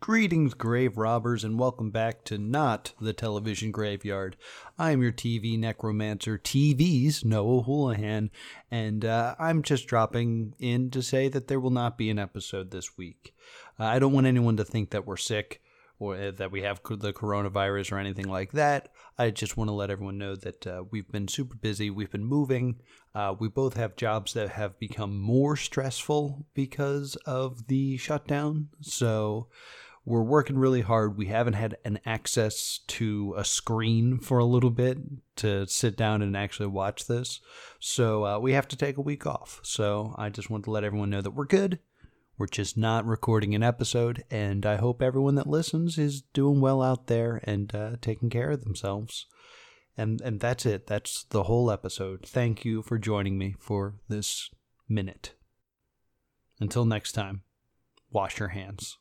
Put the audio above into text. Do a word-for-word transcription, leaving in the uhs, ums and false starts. Greetings, grave robbers, and welcome back to Not the Television Graveyard. I'm your T V necromancer, T V's Noah Houlihan, and uh, I'm just dropping in to say that there will not be an episode this week. Uh, I don't want anyone to think that we're sick or that we have the coronavirus or anything like that. I just want to let everyone know that uh, we've been super busy. We've been moving. Uh, we both have jobs that have become more stressful because of the shutdown. So we're working really hard. We haven't had an access to a screen for a little bit to sit down and actually watch this. So uh, we have to take a week off. So I just want to let everyone know that we're good. We're just not recording an episode, and I hope everyone that listens is doing well out there and uh, taking care of themselves. And and that's it. That's the whole episode. Thank you for joining me for this minute. Until next time, wash your hands.